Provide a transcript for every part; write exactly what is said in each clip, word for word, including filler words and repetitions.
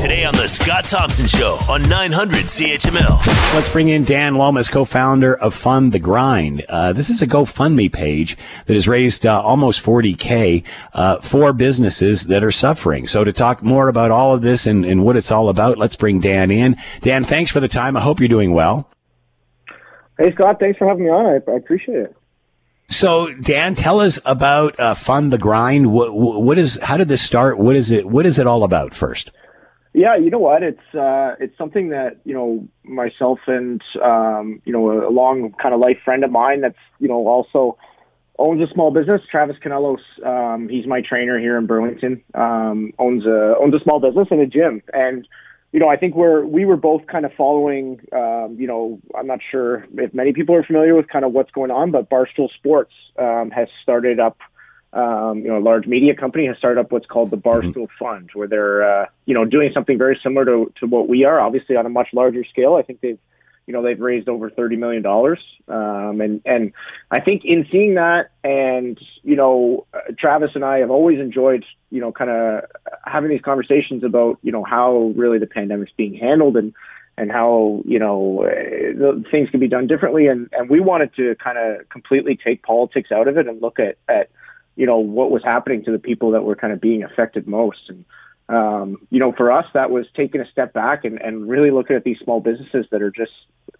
Today on the Scott Thompson Show on nine hundred C H M L. Let's bring in Dan Lomas, co-founder of Fund the Grind. Uh, this is a GoFundMe page that has raised uh, almost forty K uh, for businesses that are suffering. So to talk more about all of this and, and what it's all about, let's bring Dan in. Dan, thanks for the time. I hope you're doing well. Hey, Scott. Thanks for having me on. I, I appreciate it. So, Dan, tell us about uh, Fund the Grind. What, what is? How did this start? What is it? What is it all about? First, yeah, you know what? It's uh, it's something that you know myself and um, you know a long kind of life friend of mine that's you know also owns a small business. Travis Canellos, um, he's my trainer here in Burlington. Um, owns a owns a small business and a gym. And you know, I think we're we were both kind of following. Um, you know, I'm not sure if many people are familiar with kind of what's going on, but Barstool Sports um, has started up. Um, you know, a large media company has started up what's called the Barstool Fund, where they're uh, you know doing something very similar to to what we are, obviously on a much larger scale. I think they've you know they've raised over thirty million dollars, um, and and I think in seeing that, and you know, Travis and I have always enjoyed you know kind of having these conversations about you know how really the pandemic's being handled and and how you know uh, things can be done differently, and and we wanted to kind of completely take politics out of it and look at at you know what was happening to the people that were kind of being affected most. And um, you know for us that was taking a step back and and really looking at these small businesses that are just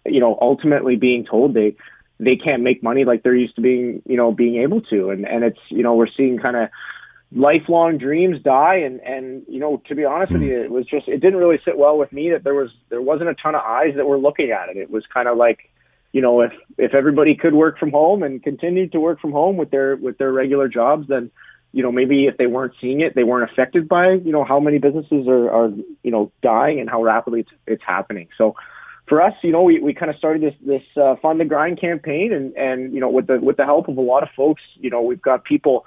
you know ultimately being told they they can't make money like they're used to being you know being able to, and and it's you know we're seeing kind of lifelong dreams die, and and you know to be honest with you, it was just it didn't really sit well with me that there was there wasn't a ton of eyes that were looking at it. It was kind of like you know if if everybody could work from home and continued to work from home with their with their regular jobs, then you know maybe if they weren't seeing it, they weren't affected by you know how many businesses are are you know dying and how rapidly it's, it's happening. So for us, you know, we, we kind of started this this uh, Fund the Grind campaign, and and you know with the with the help of a lot of folks, you know we've got people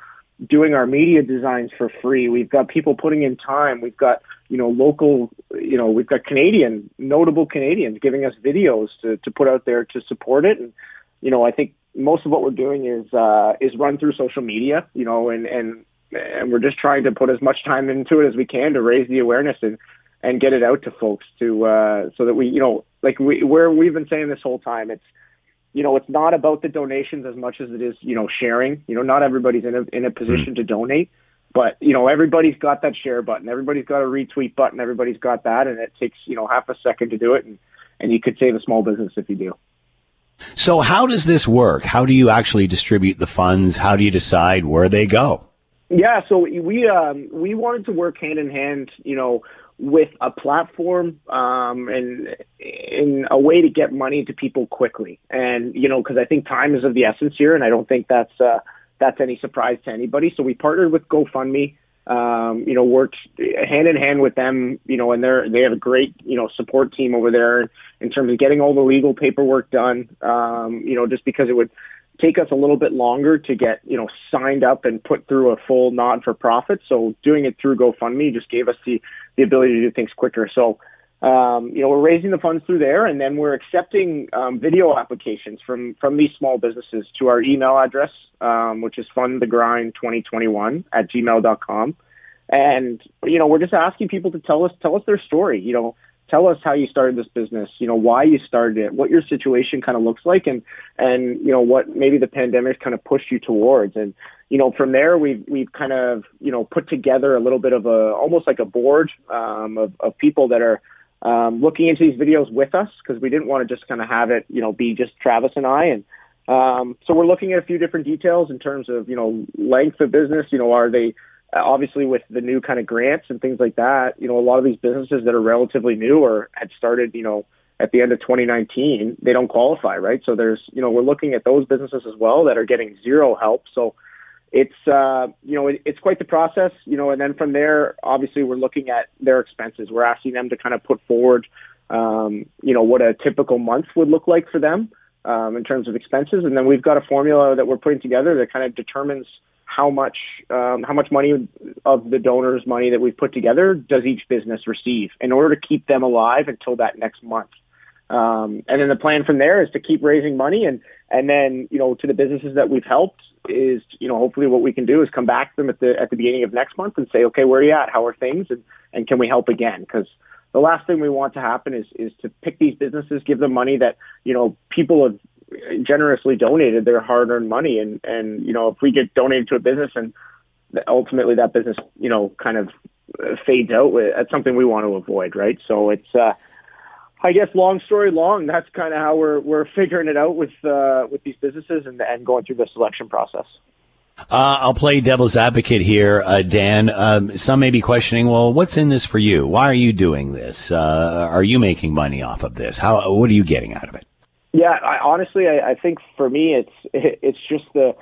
doing our media designs for free. We've got people putting in time. We've got, you know, local, you know, we've got Canadian, notable Canadians giving us videos to, to put out there to support it. And, you know, I think most of what we're doing is, uh, is run through social media, you know, and, and, and we're just trying to put as much time into it as we can to raise the awareness and, and get it out to folks to, uh, so that we, you know, like we, where we've been saying this whole time, it's, you know, it's not about the donations as much as it is, you know, sharing. You know, not everybody's in a in a position to donate, but you know, everybody's got that share button, everybody's got a retweet button, everybody's got that, and it takes you know half a second to do it, and and you could save a small business if you do. So, how does this work? How do you actually distribute the funds? How do you decide where they go? Yeah, so we um, we wanted to work hand in hand, you know, with a platform um, and in a way to get money to people quickly. And, you know, because I think time is of the essence here, and I don't think that's uh, that's any surprise to anybody. So we partnered with GoFundMe, um, you know, worked hand in hand with them, you know, and they're, they have a great, you know, support team over there in terms of getting all the legal paperwork done, um, you know, just because it would take us a little bit longer to get, you know, signed up and put through a full non-for-profit. So doing it through GoFundMe just gave us the, the ability to do things quicker. So, um, you know, we're raising the funds through there, and then we're accepting um, video applications from, from these small businesses to our email address, um, which is fund the grind twenty twenty-one at gmail dot com. And, you know, we're just asking people to tell us, tell us their story, you know, tell us how you started this business, you know, why you started it, what your situation kind of looks like, and, and, you know, what maybe the pandemic kind of pushed you towards. And, you know, from there, we've, we've kind of, you know, put together a little bit of a, almost like a board um, of, of people that are um, looking into these videos with us, because we didn't want to just kind of have it, you know, be just Travis and I. And um, so we're looking at a few different details in terms of, you know, length of business, you know, are they, obviously, with the new kind of grants and things like that, you know, a lot of these businesses that are relatively new or had started, you know, at the end of twenty nineteen, they don't qualify, right? So there's, you know, we're looking at those businesses as well that are getting zero help. So it's, uh, you know, it, it's quite the process, you know, and then from there, obviously, we're looking at their expenses. We're asking them to kind of put forward, um, you know, what a typical month would look like for them um, in terms of expenses. And then we've got a formula that we're putting together that kind of determines how much um, how much money of the donors' money that we've put together does each business receive in order to keep them alive until that next month. Um, and then the plan from there is to keep raising money, and, and then, you know, to the businesses that we've helped, is, you know, hopefully what we can do is come back to them at the at the beginning of next month and say, okay, where are you at? How are things? And, and can we help again? Because the last thing we want to happen is is to pick these businesses, give them money that, you know, people have generously donated their hard-earned money. And, and you know, if we get donated to a business and ultimately that business, you know, kind of fades out, that's something we want to avoid, right? So it's... uh I guess long story long, that's kind of how we're we're figuring it out with uh, with these businesses and, and going through the selection process. Uh, I'll play devil's advocate here, uh, Dan. Um, some may be questioning, well, what's in this for you? Why are you doing this? Uh, are you making money off of this? How? What are you getting out of it? Yeah, I, honestly, I, I think for me, it's it's just the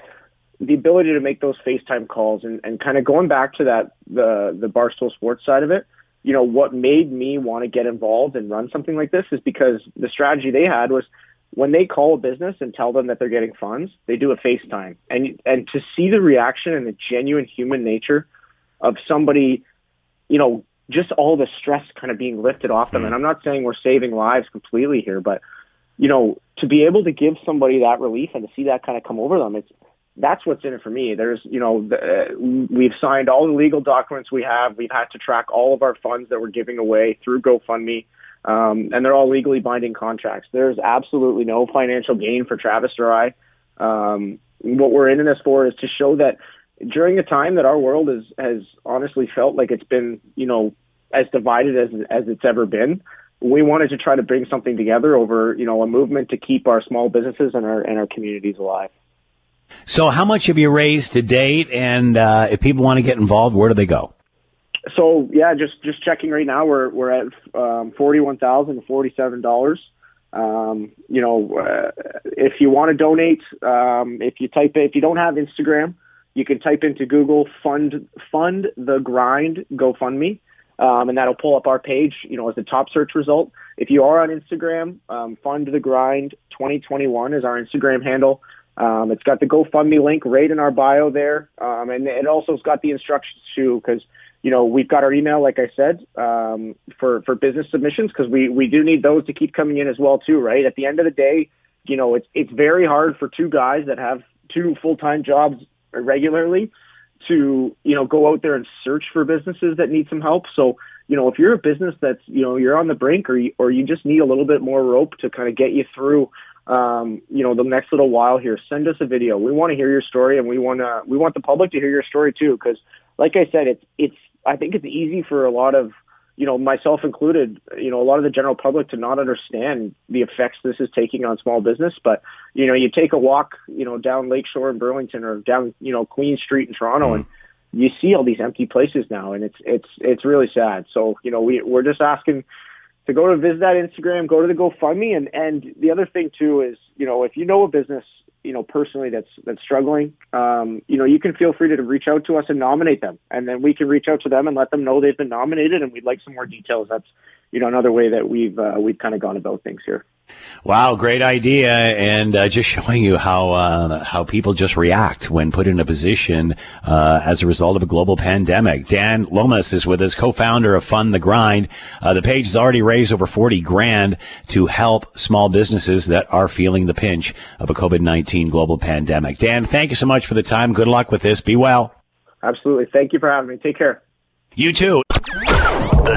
the ability to make those FaceTime calls and, and kind of going back to that the the Barstool Sports side of it. You know, what made me want to get involved and run something like this is because the strategy they had was when they call a business and tell them that they're getting funds, they do a FaceTime. And and to see the reaction and the genuine human nature of somebody, you know, just all the stress kind of being lifted off them. And I'm not saying we're saving lives completely here, but, you know, to be able to give somebody that relief and to see that kind of come over them, it's that's what's in it for me. There's, you know, the, uh, we've signed all the legal documents we have. We've had to track all of our funds that we're giving away through GoFundMe, um, and they're all legally binding contracts. There's absolutely no financial gain for Travis or I. Um, what we're in this for is to show that during a time that our world is, has honestly felt like it's been, you know, as divided as, as it's ever been, we wanted to try to bring something together over, you know, a movement to keep our small businesses and our, and our communities alive. So how much have you raised to date? And uh, if people want to get involved, where do they go? So, yeah, just, just checking right now, we're we're at um, forty-one thousand forty-seven dollars. Um, you know, uh, if you want to donate, um, if you type it, if you don't have Instagram, you can type into Google Fund Fund the Grind GoFundMe, um, and that'll pull up our page, you know, as the top search result. If you are on Instagram, um, Fund the Grind twenty twenty-one is our Instagram handle. Um, it's got the GoFundMe link right in our bio there. Um, and it also has got the instructions too, because, you know, we've got our email, like I said, um, for, for business submissions, because we, we do need those to keep coming in as well too, right? At the end of the day, you know, it's, it's very hard for two guys that have two full-time jobs regularly to, you know, go out there and search for businesses that need some help. So, you know, if you're a business that's, you know, you're on the brink or you, or you just need a little bit more rope to kind of get you through, um, you know, the next little while here, send us a video. We want to hear your story, and we want to, we want the public to hear your story too. Cause like I said, it's, it's, I think it's easy for a lot of, you know, myself included, you know, a lot of the general public to not understand the effects this is taking on small business. But, you know, you take a walk, you know, down Lakeshore in Burlington or down, you know, Queen Street in Toronto mm. and you see all these empty places now. And it's, it's, it's really sad. So, you know, we, we're just asking, to go to visit that Instagram, go to the GoFundMe. And, and the other thing too is, you know, if you know a business, you know, personally that's, that's struggling, um, you know, you can feel free to reach out to us and nominate them. And then we can reach out to them and let them know they've been nominated and we'd like some more details. That's, you know, another way that we've, uh, we've kind of gone about things here. Wow, great idea, and uh, just showing you how uh, how people just react when put in a position uh, as a result of a global pandemic. Dan Lomas is with us, co-founder of Fund the Grind. Uh, the page has already raised over forty grand to help small businesses that are feeling the pinch of a COVID nineteen global pandemic. Dan, thank you so much for the time. Good luck with this. Be well. Absolutely. Thank you for having me. Take care. You too. The